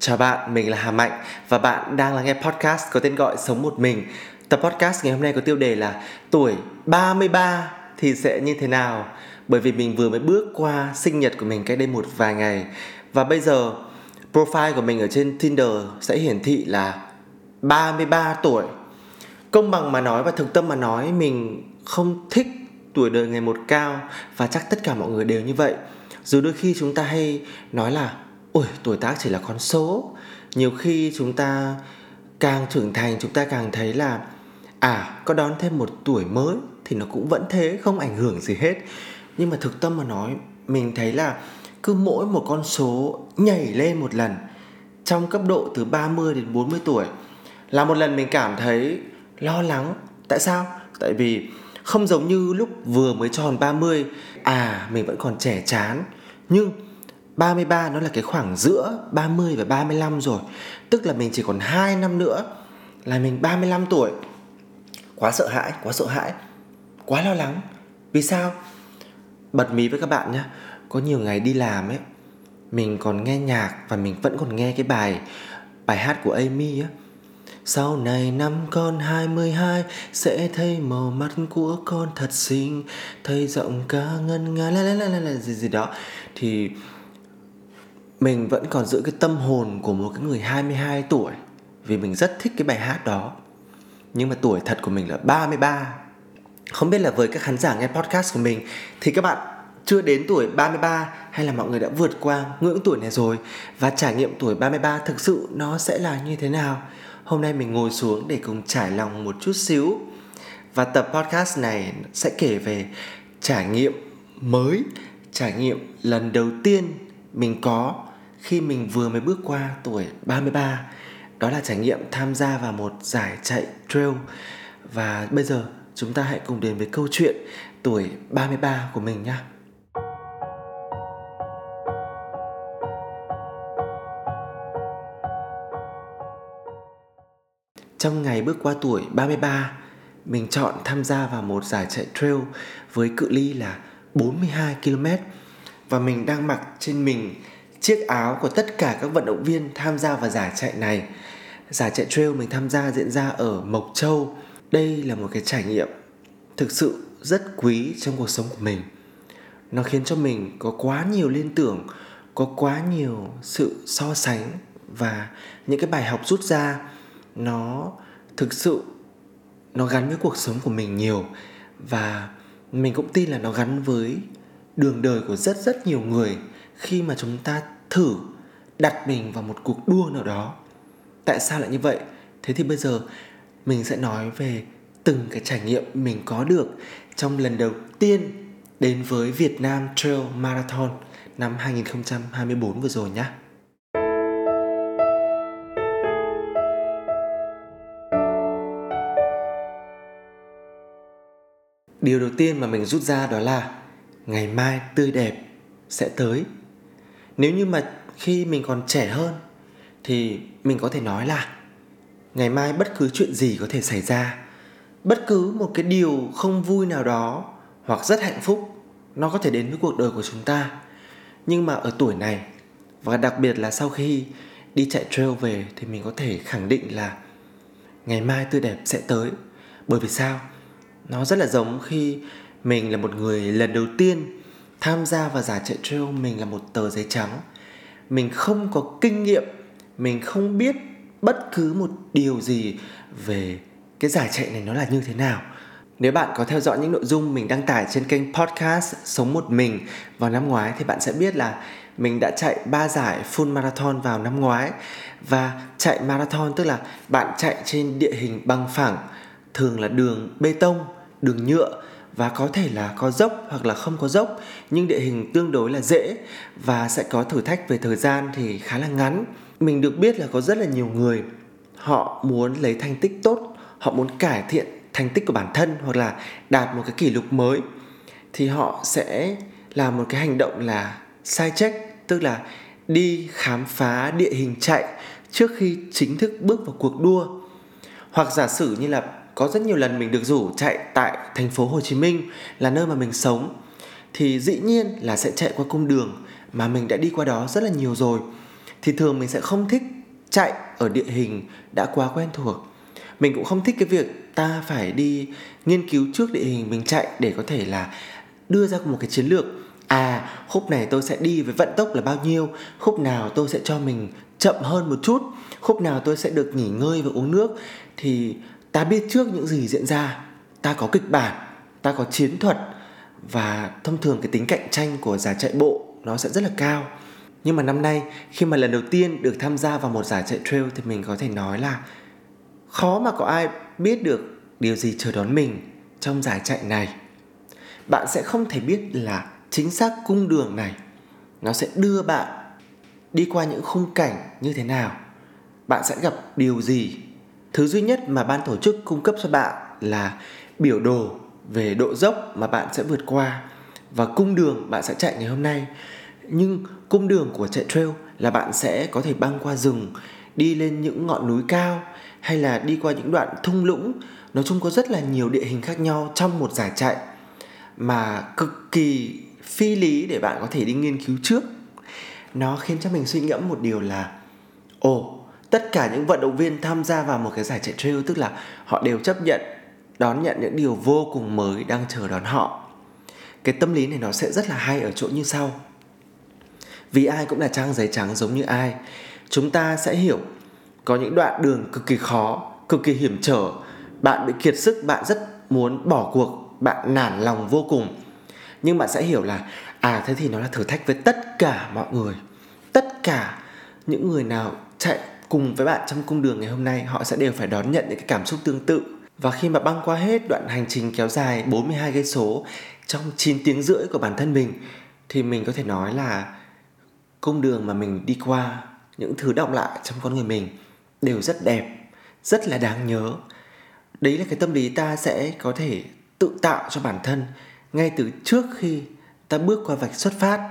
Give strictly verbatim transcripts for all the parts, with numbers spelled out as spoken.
Chào bạn, mình là Hà Mạnh và bạn đang lắng nghe podcast có tên gọi Sống Một Mình. Tập podcast ngày hôm nay có tiêu đề là tuổi ba mươi ba thì sẽ như thế nào? Bởi vì mình vừa mới bước qua sinh nhật của mình cách đây một vài ngày. Và bây giờ profile của mình ở trên Tinder sẽ hiển thị là ba mươi ba tuổi. Công bằng mà nói và thực tâm mà nói, mình không thích tuổi đời ngày một cao. Và chắc tất cả mọi người đều như vậy. Dù đôi khi chúng ta hay nói là ôi, tuổi tác chỉ là con số. Nhiều khi chúng ta càng trưởng thành, chúng ta càng thấy là à, có đón thêm một tuổi mới thì nó cũng vẫn thế, không ảnh hưởng gì hết. Nhưng mà thực tâm mà nói, mình thấy là cứ mỗi một con số nhảy lên một lần trong cấp độ từ ba mươi đến bốn mươi tuổi là một lần mình cảm thấy lo lắng. Tại sao? Tại vì không giống như lúc vừa mới tròn ba mươi, à, mình vẫn còn trẻ chán. Nhưng ba mươi ba nó là cái khoảng giữa ba mươi và ba mươi lăm rồi. Tức là mình chỉ còn hai năm nữa là mình ba mươi lăm tuổi. Quá sợ hãi, quá sợ hãi, quá lo lắng. Vì sao? Bật mí với các bạn nhé. Có nhiều ngày đi làm ấy, mình còn nghe nhạc và mình vẫn còn nghe cái bài Bài hát của Amy á. Sau này năm con hai mươi hai sẽ thấy màu mắt của con thật xinh, thấy giọng ca ngân nga la la la la gì gì đó. Thì mình vẫn còn giữ cái tâm hồn của một cái người hai mươi hai tuổi, vì mình rất thích cái bài hát đó. Nhưng mà tuổi thật của mình là ba mươi ba. Không biết là với các khán giả nghe podcast của mình thì các bạn chưa đến tuổi ba mươi ba, hay là mọi người đã vượt qua ngưỡng tuổi này rồi, và trải nghiệm tuổi ba mươi ba thực sự nó sẽ là như thế nào. Hôm nay mình ngồi xuống để cùng trải lòng một chút xíu. Và tập podcast này sẽ kể về trải nghiệm mới, trải nghiệm lần đầu tiên mình có khi mình vừa mới bước qua tuổi ba mươi ba. Đó là trải nghiệm tham gia vào một giải chạy trail. Và bây giờ chúng ta hãy cùng đến với câu chuyện tuổi ba mươi ba của mình nhé. Trong ngày bước qua tuổi ba mươi ba, mình chọn tham gia vào một giải chạy trail với cự ly là bốn mươi hai ki lô mét. Và mình đang mặc trên mình chiếc áo của tất cả các vận động viên tham gia vào giải chạy này. Giải chạy trail mình tham gia diễn ra ở Mộc Châu. Đây là một cái trải nghiệm thực sự rất quý trong cuộc sống của mình. Nó khiến cho mình có quá nhiều liên tưởng, có quá nhiều sự so sánh. Và những cái bài học rút ra nó thực sự nó gắn với cuộc sống của mình nhiều. Và mình cũng tin là nó gắn với đường đời của rất rất nhiều người khi mà chúng ta thử đặt mình vào một cuộc đua nào đó. Tại sao lại như vậy? Thế thì bây giờ mình sẽ nói về từng cái trải nghiệm mình có được trong lần đầu tiên đến với Việt Nam Trail Marathon năm hai không hai tư vừa rồi nhé. Điều đầu tiên mà mình rút ra đó là ngày mai tươi đẹp sẽ tới. Nếu như mà khi mình còn trẻ hơn thì mình có thể nói là ngày mai bất cứ chuyện gì có thể xảy ra. Bất cứ một cái điều không vui nào đó hoặc rất hạnh phúc nó có thể đến với cuộc đời của chúng ta. Nhưng mà ở tuổi này, và đặc biệt là sau khi đi chạy trail về, thì mình có thể khẳng định là ngày mai tươi đẹp sẽ tới. Bởi vì sao? Nó rất là giống khi mình là một người lần đầu tiên tham gia vào giải chạy trail. Mình là một tờ giấy trắng. Mình không có kinh nghiệm. Mình không biết bất cứ một điều gì về cái giải chạy này nó là như thế nào. Nếu bạn có theo dõi những nội dung mình đăng tải trên kênh podcast Sống Một Mình vào năm ngoái thì bạn sẽ biết là mình đã chạy ba giải full marathon vào năm ngoái. Và chạy marathon tức là bạn chạy trên địa hình bằng phẳng, thường là đường bê tông, đường nhựa, và có thể là có dốc hoặc là không có dốc, nhưng địa hình tương đối là dễ và sẽ có thử thách về thời gian thì khá là ngắn. Mình được biết là có rất là nhiều người họ muốn lấy thành tích tốt, họ muốn cải thiện thành tích của bản thân hoặc là đạt một cái kỷ lục mới, thì họ sẽ làm một cái hành động là side check, tức là đi khám phá địa hình chạy trước khi chính thức bước vào cuộc đua. Hoặc giả sử như là có rất nhiều lần mình được rủ chạy tại thành phố Hồ Chí Minh là nơi mà mình sống, thì dĩ nhiên là sẽ chạy qua cung đường mà mình đã đi qua đó rất là nhiều rồi. thì thường mình sẽ không thích chạy ở địa hình đã quá quen thuộc. Mình cũng không thích cái việc ta phải đi nghiên cứu trước địa hình mình chạy để có thể là đưa ra một cái chiến lược. À, khúc này tôi sẽ đi với vận tốc là bao nhiêu, khúc nào tôi sẽ cho mình chậm hơn một chút, khúc nào tôi sẽ được nghỉ ngơi và uống nước. Thì ta biết trước những gì diễn ra, ta có kịch bản, ta có chiến thuật. Và thông thường cái tính cạnh tranh của giải chạy bộ nó sẽ rất là cao. Nhưng mà năm nay khi mà lần đầu tiên được tham gia vào một giải chạy trail thì mình có thể nói là khó mà có ai biết được điều gì chờ đón mình trong giải chạy này. Bạn sẽ không thể biết là chính xác cung đường này nó sẽ đưa bạn đi qua những khung cảnh như thế nào, bạn sẽ gặp điều gì. Thứ duy nhất mà ban tổ chức cung cấp cho bạn là biểu đồ về độ dốc mà bạn sẽ vượt qua và cung đường bạn sẽ chạy ngày hôm nay. Nhưng cung đường của chạy trail là bạn sẽ có thể băng qua rừng, đi lên những ngọn núi cao hay là đi qua những đoạn thung lũng. Nói chung có rất là nhiều địa hình khác nhau trong một giải chạy mà cực kỳ phi lý để bạn có thể đi nghiên cứu trước. Nó khiến cho mình suy ngẫm một điều là Ồ, tất cả những vận động viên tham gia vào một cái giải chạy trail, tức là họ đều chấp nhận, đón nhận những điều vô cùng mới đang chờ đón họ. Cái tâm lý này nó sẽ rất là hay ở chỗ như sau. Vì ai cũng là trang giấy trắng giống như ai, chúng ta sẽ hiểu có những đoạn đường cực kỳ khó, cực kỳ hiểm trở, bạn bị kiệt sức, bạn rất muốn bỏ cuộc, bạn nản lòng vô cùng. Nhưng bạn sẽ hiểu là à, thế thì nó là thử thách với tất cả mọi người. Tất cả những người nào chạy cùng với bạn trong cung đường ngày hôm nay, họ sẽ đều phải đón nhận những cái cảm xúc tương tự. Và khi mà băng qua hết đoạn hành trình kéo dài bốn mươi hai cây số trong chín tiếng rưỡi của bản thân mình, thì mình có thể nói là cung đường mà mình đi qua, những thứ đọng lại trong con người mình đều rất đẹp, rất là đáng nhớ. Đấy là cái tâm lý ta sẽ có thể tự tạo cho bản thân ngay từ trước khi ta bước qua vạch xuất phát.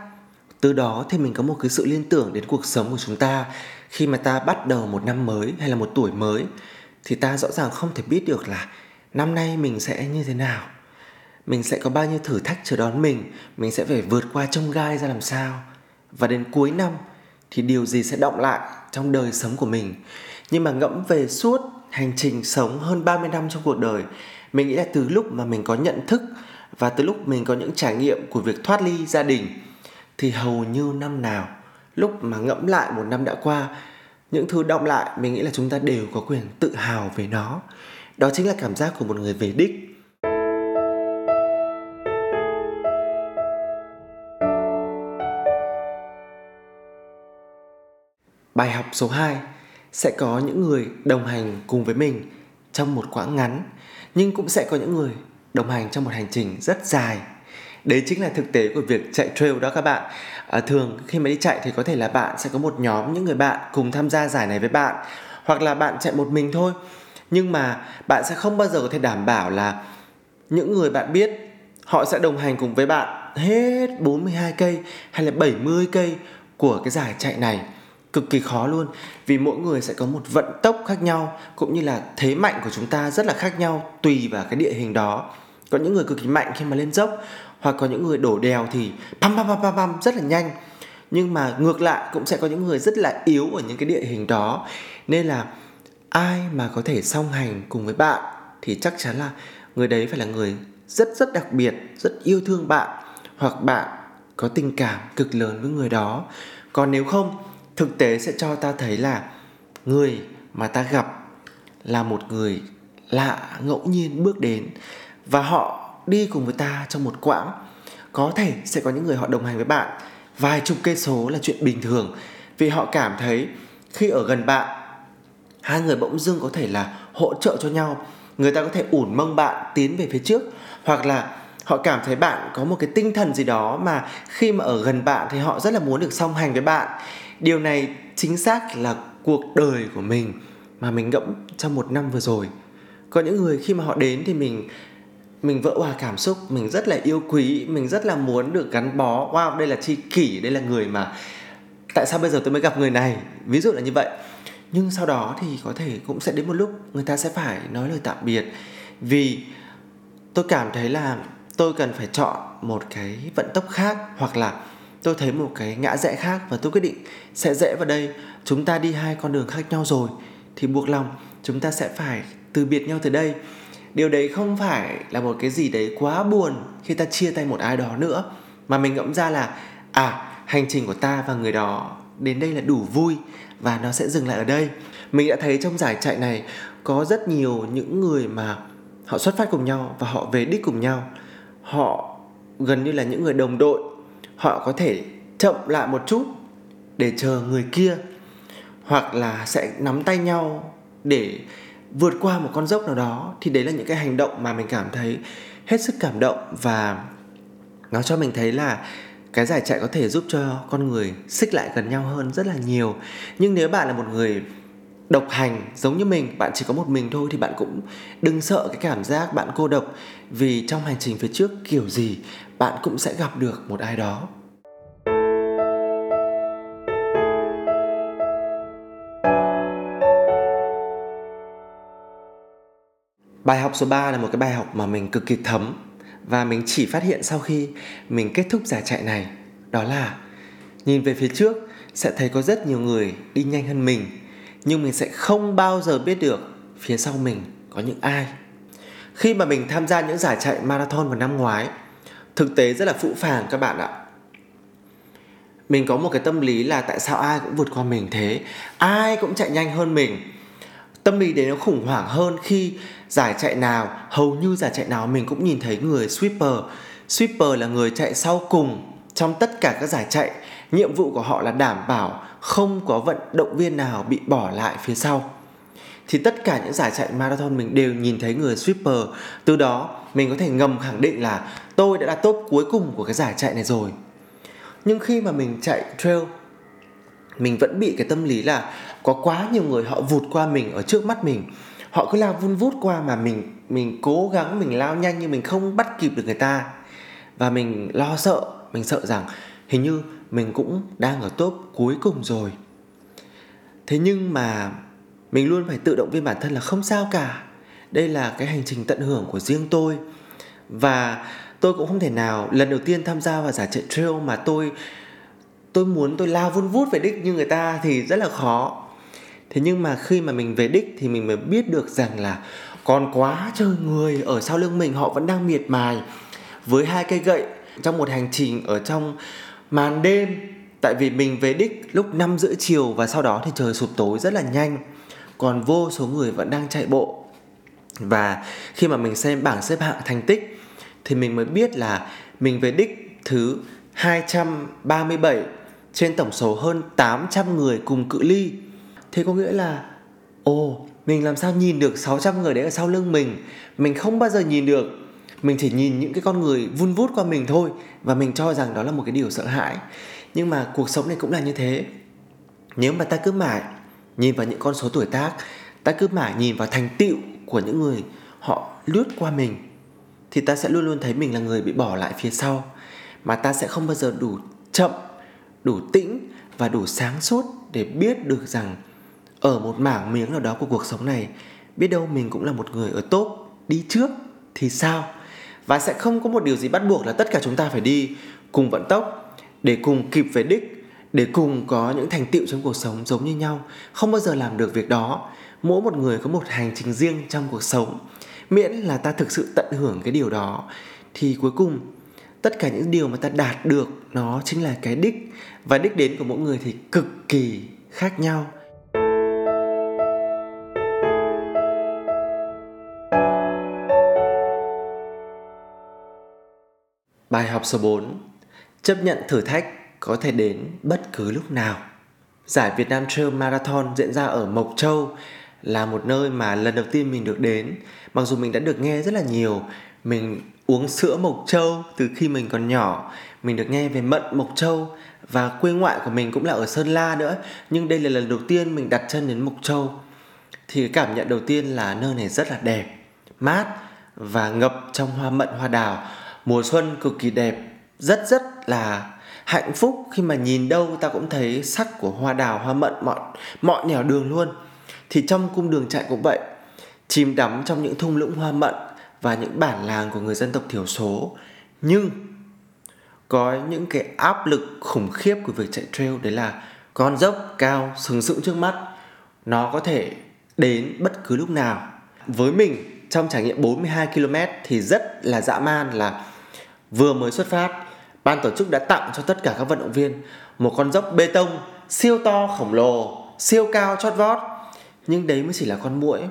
Từ đó thì mình có một cái sự liên tưởng đến cuộc sống của chúng ta. Khi mà ta bắt đầu một năm mới hay là một tuổi mới thì ta rõ ràng không thể biết được là năm nay mình sẽ như thế nào, mình sẽ có bao nhiêu thử thách chờ đón mình, mình sẽ phải vượt qua chông gai ra làm sao. Và đến cuối năm thì điều gì sẽ đọng lại trong đời sống của mình. Nhưng mà ngẫm về suốt hành trình sống hơn ba mươi năm trong cuộc đời, mình nghĩ là từ lúc mà mình có nhận thức và từ lúc mình có những trải nghiệm của việc thoát ly gia đình, thì hầu như năm nào lúc mà ngẫm lại một năm đã qua, những thứ đọng lại mình nghĩ là chúng ta đều có quyền tự hào về nó. Đó chính là cảm giác của một người về đích. Bài học số hai, sẽ có những người đồng hành cùng với mình trong một quãng ngắn, nhưng cũng sẽ có những người đồng hành trong một hành trình rất dài. Đấy chính là thực tế của việc chạy trail đó các bạn. À, thường khi mà đi chạy thì có thể là bạn sẽ có một nhóm những người bạn cùng tham gia giải này với bạn, hoặc là bạn chạy một mình thôi. Nhưng mà bạn sẽ không bao giờ có thể đảm bảo là những người bạn biết họ sẽ đồng hành cùng với bạn hết bốn mươi hai cây hay là bảy mươi cây của cái giải chạy này. Cực kỳ khó luôn, vì mỗi người sẽ có một vận tốc khác nhau, cũng như là thế mạnh của chúng ta rất là khác nhau tùy vào cái địa hình đó. Có những người cực kỳ mạnh khi mà lên dốc, hoặc có những người đổ đèo thì pam pam pam pam pam rất là nhanh. Nhưng mà ngược lại cũng sẽ có những người rất là yếu ở những cái địa hình đó. Nên là ai mà có thể song hành cùng với bạn thì chắc chắn là người đấy phải là người rất rất đặc biệt, rất yêu thương bạn, hoặc bạn có tình cảm cực lớn với người đó. Còn nếu không, thực tế sẽ cho ta thấy là người mà ta gặp là một người lạ ngẫu nhiên bước đến và họ đi cùng với ta trong một quãng. Có thể sẽ có những người họ đồng hành với bạn vài chục cây số là chuyện bình thường, vì họ cảm thấy khi ở gần bạn, hai người bỗng dưng có thể là hỗ trợ cho nhau. Người ta có thể ủn mông bạn tiến về phía trước, hoặc là họ cảm thấy bạn có một cái tinh thần gì đó mà khi mà ở gần bạn thì họ rất là muốn được song hành với bạn. Điều này chính xác là cuộc đời của mình mà mình ngẫm trong một năm vừa rồi. Có những người khi mà họ đến thì mình mình vỡ òa cảm xúc, mình rất là yêu quý, mình rất là muốn được gắn bó. Wow, đây là tri kỷ, đây là người mà tại sao bây giờ tôi mới gặp người này, ví dụ là như vậy. Nhưng sau đó thì có thể cũng sẽ đến một lúc người ta sẽ phải nói lời tạm biệt. Vì tôi cảm thấy là tôi cần phải chọn một cái vận tốc khác, hoặc là tôi thấy một cái ngã rẽ khác và tôi quyết định sẽ rẽ vào đây. Chúng ta đi hai con đường khác nhau rồi thì buộc lòng chúng ta sẽ phải từ biệt nhau từ đây. Điều đấy không phải là một cái gì đấy quá buồn khi ta chia tay một ai đó nữa, mà mình ngẫm ra là à, hành trình của ta và người đó đến đây là đủ vui và nó sẽ dừng lại ở đây. Mình đã thấy trong giải chạy này có rất nhiều những người mà họ xuất phát cùng nhau và họ về đích cùng nhau. Họ gần như là những người đồng đội. Họ có thể chậm lại một chút để chờ người kia, hoặc là sẽ nắm tay nhau để vượt qua một con dốc nào đó. Thì đấy là những cái hành động mà mình cảm thấy hết sức cảm động, và nó cho mình thấy là cái giải chạy có thể giúp cho con người xích lại gần nhau hơn rất là nhiều. Nhưng nếu bạn là một người độc hành giống như mình, bạn chỉ có một mình thôi, thì bạn cũng đừng sợ cái cảm giác bạn cô độc, vì trong hành trình phía trước kiểu gì bạn cũng sẽ gặp được một ai đó. Bài học số ba là một cái bài học mà mình cực kỳ thấm và mình chỉ phát hiện sau khi mình kết thúc giải chạy này, đó là nhìn về phía trước sẽ thấy có rất nhiều người đi nhanh hơn mình, nhưng mình sẽ không bao giờ biết được phía sau mình có những ai. Khi mà mình tham gia những giải chạy marathon vào năm ngoái, thực tế rất là phũ phàng các bạn ạ. Mình có một cái tâm lý là tại sao ai cũng vượt qua mình thế, ai cũng chạy nhanh hơn mình. Tâm lý đấy nó khủng hoảng hơn khi giải chạy nào, hầu như giải chạy nào mình cũng nhìn thấy người sweeper. Sweeper là người chạy sau cùng trong tất cả các giải chạy. Nhiệm vụ của họ là đảm bảo không có vận động viên nào bị bỏ lại phía sau. Thì tất cả những giải chạy marathon mình đều nhìn thấy người sweeper. Từ đó mình có thể ngầm khẳng định là tôi đã là top cuối cùng của cái giải chạy này rồi. Nhưng khi mà mình chạy trail, mình vẫn bị cái tâm lý là có quá nhiều người họ vụt qua mình ở trước mắt mình. Họ cứ lao vun vút qua mà mình mình cố gắng, mình lao nhanh nhưng mình không bắt kịp được người ta. Và mình lo sợ, mình sợ rằng hình như mình cũng đang ở top cuối cùng rồi. Thế nhưng mà mình luôn phải tự động viên bản thân là không sao cả. Đây là cái hành trình tận hưởng của riêng tôi. Và tôi cũng không thể nào lần đầu tiên tham gia vào giải chạy trail mà tôi tôi muốn tôi lao vun vút về đích như người ta thì rất là khó. Thế nhưng mà khi mà mình về đích thì mình mới biết được rằng là còn quá trời người ở sau lưng mình, họ vẫn đang miệt mài với hai cây gậy trong một hành trình ở trong màn đêm. Tại vì mình về đích lúc năm rưỡi chiều và sau đó thì trời sụp tối rất là nhanh. Còn vô số người vẫn đang chạy bộ. Và khi mà mình xem bảng xếp hạng thành tích thì mình mới biết là mình về đích thứ hai trăm ba mươi bảy trên tổng số hơn tám trăm người cùng cự ly. Thế có nghĩa là Ồ, oh, mình làm sao nhìn được sáu trăm người đấy ở sau lưng mình. Mình không bao giờ nhìn được. Mình chỉ nhìn những cái con người vun vút qua mình thôi. Và mình cho rằng đó là một cái điều sợ hãi. Nhưng mà cuộc sống này cũng là như thế. Nếu mà ta cứ mãi nhìn vào những con số tuổi tác, ta cứ mãi nhìn vào thành tựu của những người họ lướt qua mình, thì ta sẽ luôn luôn thấy mình là người bị bỏ lại phía sau. Mà ta sẽ không bao giờ đủ chậm, đủ tĩnh và đủ sáng suốt để biết được rằng ở một mảng miếng nào đó của cuộc sống này, biết đâu mình cũng là một người ở top đi trước thì sao. Và sẽ không có một điều gì bắt buộc là tất cả chúng ta phải đi cùng vận tốc, để cùng kịp về đích, để cùng có những thành tựu trong cuộc sống giống như nhau. Không bao giờ làm được việc đó. Mỗi một người có một hành trình riêng trong cuộc sống. Miễn là ta thực sự tận hưởng cái điều đó thì cuối cùng tất cả những điều mà ta đạt được nó chính là cái đích. Và đích đến của mỗi người thì cực kỳ khác nhau. Bài học số bốn, chấp nhận thử thách có thể đến bất cứ lúc nào. Giải Việt Nam Trail Marathon diễn ra ở Mộc Châu là một nơi mà lần đầu tiên mình được đến. Mặc dù mình đã được nghe rất là nhiều, mình uống sữa Mộc Châu từ khi mình còn nhỏ, mình được nghe về mận Mộc Châu, và quê ngoại của mình cũng là ở Sơn La nữa. Nhưng đây là lần đầu tiên mình đặt chân đến Mộc Châu. Thì cảm nhận đầu tiên là nơi này rất là đẹp, mát và ngập trong hoa mận hoa đào. Mùa xuân cực kỳ đẹp, rất rất là hạnh phúc khi mà nhìn đâu ta cũng thấy sắc của hoa đào, hoa mận mọi, mọi nẻo đường luôn. Thì trong cung đường chạy cũng vậy, chìm đắm trong những thung lũng hoa mận và những bản làng của người dân tộc thiểu số. Nhưng có những cái áp lực khủng khiếp của việc chạy trail. Đấy là con dốc cao sừng sững trước mắt, nó có thể đến bất cứ lúc nào. Với mình trong trải nghiệm bốn mươi hai ki lô mét thì rất là dã man, là vừa mới xuất phát, ban tổ chức đã tặng cho tất cả các vận động viên một con dốc bê tông siêu to khổng lồ, siêu cao chót vót. Nhưng đấy mới chỉ là con muỗi.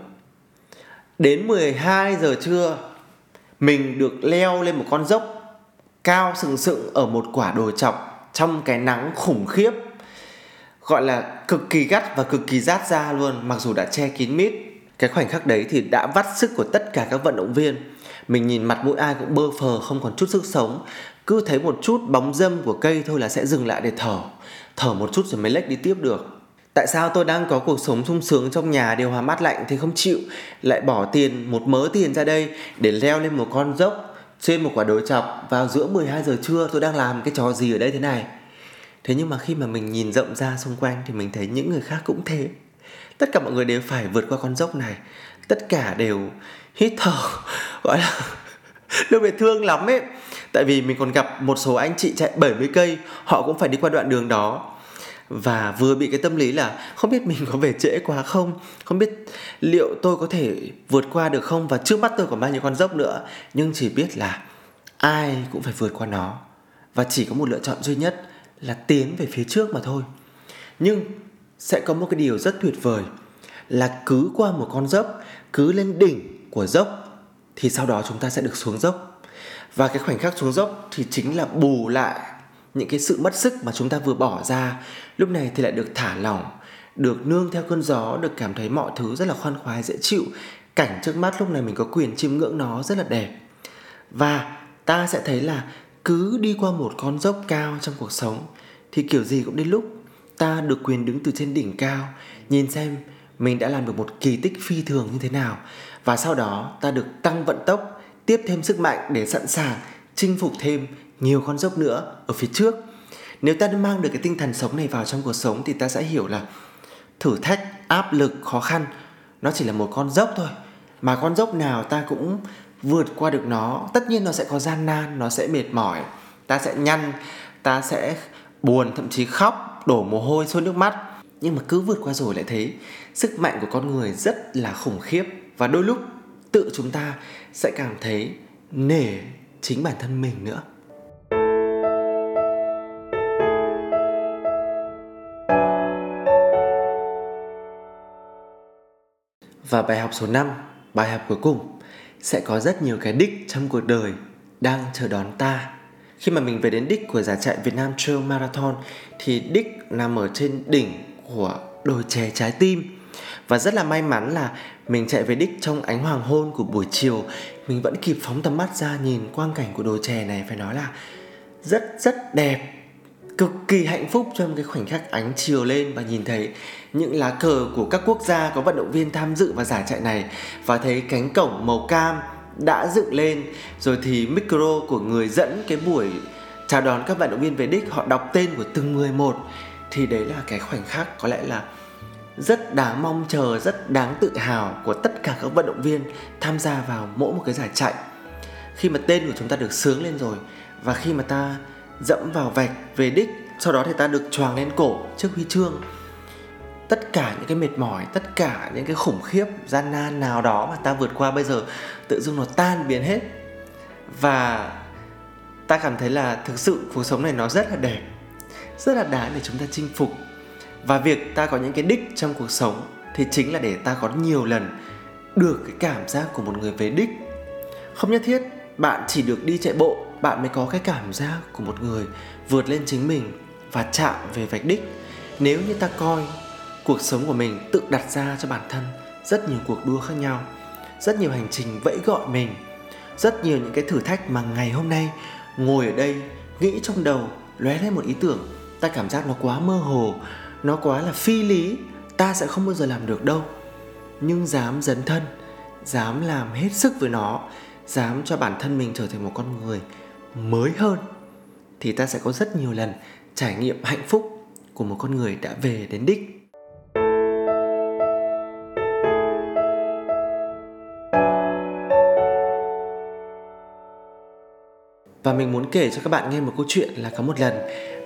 Đến mười hai giờ trưa, mình được leo lên một con dốc cao sừng sững ở một quả đồi chọc trong cái nắng khủng khiếp, gọi là cực kỳ gắt và cực kỳ rát da luôn, mặc dù đã che kín mít. Cái khoảnh khắc đấy thì đã vắt sức của tất cả các vận động viên. Mình nhìn mặt mũi ai cũng bơ phờ, không còn chút sức sống. Cứ thấy một chút bóng râm của cây thôi là sẽ dừng lại để thở. Thở một chút rồi mới lách đi tiếp được. Tại sao tôi đang có cuộc sống sung sướng trong nhà điều hòa mát lạnh thì không chịu, lại bỏ tiền, một mớ tiền ra đây để leo lên một con dốc trên một quả đồi chọc vào giữa mười hai giờ trưa? Tôi đang làm cái trò gì ở đây thế này? Thế nhưng mà khi mà mình nhìn rộng ra xung quanh thì mình thấy những người khác cũng thế. Tất cả mọi người đều phải vượt qua con dốc này. Tất cả đều hít thở, gọi là nó bị thương lắm ấy. Tại vì mình còn gặp một số anh chị chạy bảy mươi cây, họ cũng phải đi qua đoạn đường đó. Và vừa bị cái tâm lý là không biết mình có về trễ quá không, không biết liệu tôi có thể vượt qua được không, và trước mắt tôi còn bao nhiêu con dốc nữa. Nhưng chỉ biết là ai cũng phải vượt qua nó, và chỉ có một lựa chọn duy nhất là tiến về phía trước mà thôi. Nhưng sẽ có một cái điều rất tuyệt vời là cứ qua một con dốc, cứ lên đỉnh của dốc thì sau đó chúng ta sẽ được xuống dốc. Và cái khoảnh khắc xuống dốc thì chính là bù lại những cái sự mất sức mà chúng ta vừa bỏ ra. Lúc này thì lại được thả lỏng, được nương theo cơn gió, được cảm thấy mọi thứ rất là khoan khoái, dễ chịu. Cảnh trước mắt lúc này mình có quyền chiêm ngưỡng nó rất là đẹp. Và ta sẽ thấy là cứ đi qua một con dốc cao trong cuộc sống thì kiểu gì cũng đến lúc ta được quyền đứng từ trên đỉnh cao, nhìn xem mình đã làm được một kỳ tích phi thường như thế nào. Và sau đó ta được tăng vận tốc, tiếp thêm sức mạnh để sẵn sàng chinh phục thêm nhiều con dốc nữa ở phía trước. Nếu ta mang được cái tinh thần sống này vào trong cuộc sống thì ta sẽ hiểu là thử thách, áp lực, khó khăn nó chỉ là một con dốc thôi. Mà con dốc nào ta cũng vượt qua được nó. Tất nhiên nó sẽ có gian nan, nó sẽ mệt mỏi, ta sẽ nhăn, ta sẽ buồn, thậm chí khóc, đổ mồ hôi, sôi nước mắt. Nhưng mà cứ vượt qua rồi lại thấy sức mạnh của con người rất là khủng khiếp. Và đôi lúc tự chúng ta sẽ cảm thấy nể chính bản thân mình nữa. Và bài học số năm, bài học cuối cùng, sẽ có rất nhiều cái đích trong cuộc đời đang chờ đón ta. Khi mà mình về đến đích của giải chạy Việt Nam Trail Marathon thì đích nằm ở trên đỉnh của đồi chè Trái Tim. Và rất là may mắn là mình chạy về đích trong ánh hoàng hôn của buổi chiều. Mình vẫn kịp phóng tầm mắt ra nhìn quang cảnh của đồi chè này, phải nói là rất rất đẹp. Cực kỳ hạnh phúc trong cái khoảnh khắc ánh chiều lên và nhìn thấy những lá cờ của các quốc gia có vận động viên tham dự vào giải chạy này, và thấy cánh cổng màu cam đã dựng lên, rồi thì micro của người dẫn cái buổi chào đón các vận động viên về đích, họ đọc tên của từng người một. Thì đấy là cái khoảnh khắc có lẽ là rất đáng mong chờ, rất đáng tự hào của tất cả các vận động viên tham gia vào mỗi một cái giải chạy. Khi mà tên của chúng ta được sướng lên rồi, và khi mà ta dẫm vào vạch về đích, sau đó thì ta được choàng lên cổ trước huy chương, tất cả những cái mệt mỏi, tất cả những cái khủng khiếp, gian nan nào đó mà ta vượt qua bây giờ tự dưng nó tan biến hết. Và ta cảm thấy là thực sự cuộc sống này nó rất là đẹp, rất là đáng để chúng ta chinh phục. Và việc ta có những cái đích trong cuộc sống thì chính là để ta có nhiều lần được cái cảm giác của một người về đích. Không nhất thiết bạn chỉ được đi chạy bộ bạn mới có cái cảm giác của một người vượt lên chính mình và chạm về vạch đích. Nếu như ta coi cuộc sống của mình tự đặt ra cho bản thân rất nhiều cuộc đua khác nhau, rất nhiều hành trình vẫy gọi mình, rất nhiều những cái thử thách mà ngày hôm nay ngồi ở đây nghĩ trong đầu lóe lên một ý tưởng, ta cảm giác nó quá mơ hồ, nó quá là phi lý, ta sẽ không bao giờ làm được đâu. Nhưng dám dấn thân, dám làm hết sức với nó, dám cho bản thân mình trở thành một con người mới hơn, thì ta sẽ có rất nhiều lần trải nghiệm hạnh phúc của một con người đã về đến đích. Và mình muốn kể cho các bạn nghe một câu chuyện là có một lần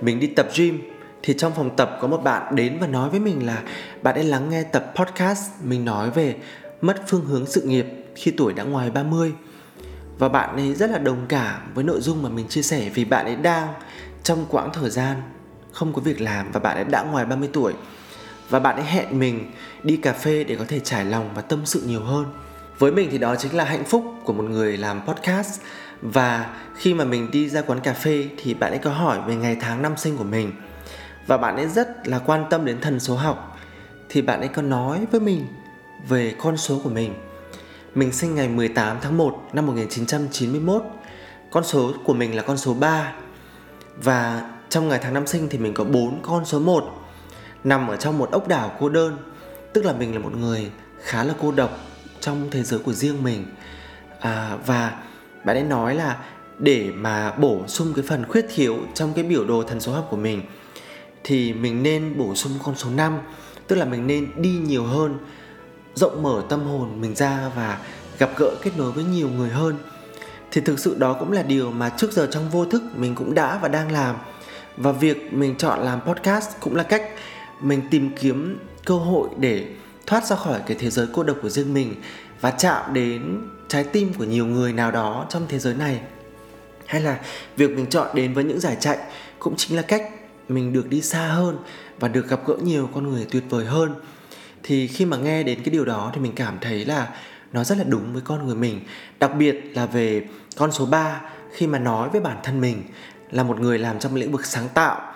mình đi tập gym. Thì trong phòng tập có một bạn đến và nói với mình là bạn ấy lắng nghe tập podcast mình nói về mất phương hướng sự nghiệp khi tuổi đã ngoài ba mươi. Và bạn ấy rất là đồng cảm với nội dung mà mình chia sẻ, vì bạn ấy đang trong quãng thời gian không có việc làm và bạn ấy đã ngoài ba mươi tuổi. Và bạn ấy hẹn mình đi cà phê để có thể trải lòng và tâm sự nhiều hơn. Với mình thì đó chính là hạnh phúc của một người làm podcast. Và khi mà mình đi ra quán cà phê thì bạn ấy có hỏi về ngày tháng năm sinh của mình. Và bạn ấy rất là quan tâm đến thần số học. Thì bạn ấy có nói với mình về con số của mình. Mình sinh ngày mười tám tháng một năm một nghìn chín trăm chín mươi mốt. Con số của mình là con số ba. Và trong ngày tháng năm sinh thì mình có bốn con số một. Nằm ở trong một ốc đảo cô đơn. Tức là mình là một người khá là cô độc trong thế giới của riêng mình. à, Và bạn ấy nói là để mà bổ sung cái phần khuyết thiếu trong cái biểu đồ thần số học của mình thì mình nên bổ sung con số năm. Tức là mình nên đi nhiều hơn, rộng mở tâm hồn mình ra và gặp gỡ kết nối với nhiều người hơn. Thì thực sự đó cũng là điều mà trước giờ trong vô thức mình cũng đã và đang làm. Và việc mình chọn làm podcast cũng là cách mình tìm kiếm cơ hội để thoát ra khỏi cái thế giới cô độc của riêng mình và chạm đến trái tim của nhiều người nào đó trong thế giới này. Hay là việc mình chọn đến với những giải chạy cũng chính là cách mình được đi xa hơn và được gặp gỡ nhiều con người tuyệt vời hơn. Thì khi mà nghe đến cái điều đó thì mình cảm thấy là nó rất là đúng với con người mình. Đặc biệt là về con số ba, khi mà nói với bản thân mình là một người làm trong lĩnh vực sáng tạo,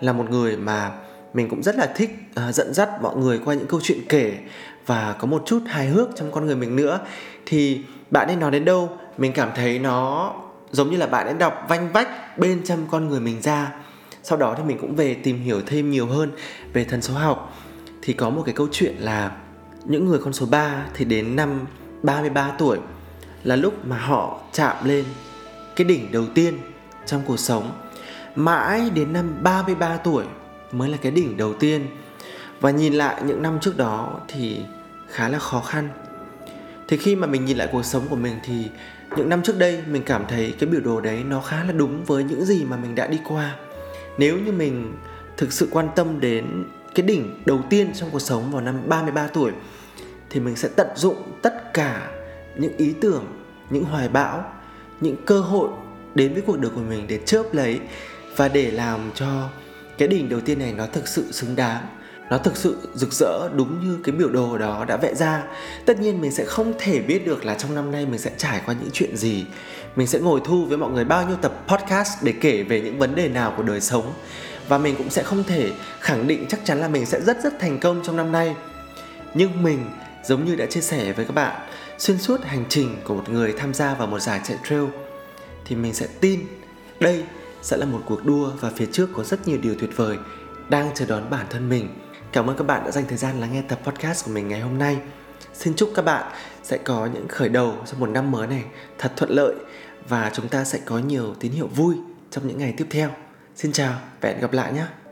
là một người mà mình cũng rất là thích uh, dẫn dắt mọi người qua những câu chuyện kể và có một chút hài hước trong con người mình nữa. Thì bạn ấy nói đến đâu mình cảm thấy nó giống như là bạn ấy đọc vanh vách bên trong con người mình ra. Sau đó thì mình cũng về tìm hiểu thêm nhiều hơn về thần số học. Thì có một cái câu chuyện là những người con số ba thì đến năm ba mươi ba tuổi là lúc mà họ chạm lên cái đỉnh đầu tiên trong cuộc sống. Mãi đến năm ba mươi ba tuổi mới là cái đỉnh đầu tiên. Và nhìn lại những năm trước đó thì khá là khó khăn. Thì khi mà mình nhìn lại cuộc sống của mình thì những năm trước đây mình cảm thấy cái biểu đồ đấy nó khá là đúng với những gì mà mình đã đi qua. Nếu như mình thực sự quan tâm đến cái đỉnh đầu tiên trong cuộc sống vào năm ba mươi ba tuổi thì mình sẽ tận dụng tất cả những ý tưởng, những hoài bão, những cơ hội đến với cuộc đời của mình để chớp lấy và để làm cho cái đỉnh đầu tiên này nó thực sự xứng đáng, nó thực sự rực rỡ đúng như cái biểu đồ đó đã vẽ ra. Tất nhiên mình sẽ không thể biết được là trong năm nay mình sẽ trải qua những chuyện gì, mình sẽ ngồi thu với mọi người bao nhiêu tập podcast để kể về những vấn đề nào của đời sống. Và mình cũng sẽ không thể khẳng định chắc chắn là mình sẽ rất rất thành công trong năm nay. Nhưng mình, giống như đã chia sẻ với các bạn, xuyên suốt hành trình của một người tham gia vào một giải chạy trail thì mình sẽ tin đây sẽ là một cuộc đua và phía trước có rất nhiều điều tuyệt vời đang chờ đón bản thân mình. Cảm ơn các bạn đã dành thời gian lắng nghe tập podcast của mình ngày hôm nay. Xin chúc các bạn sẽ có những khởi đầu cho một năm mới này thật thuận lợi và chúng ta sẽ có nhiều tín hiệu vui trong những ngày tiếp theo. Xin chào và hẹn gặp lại nhé.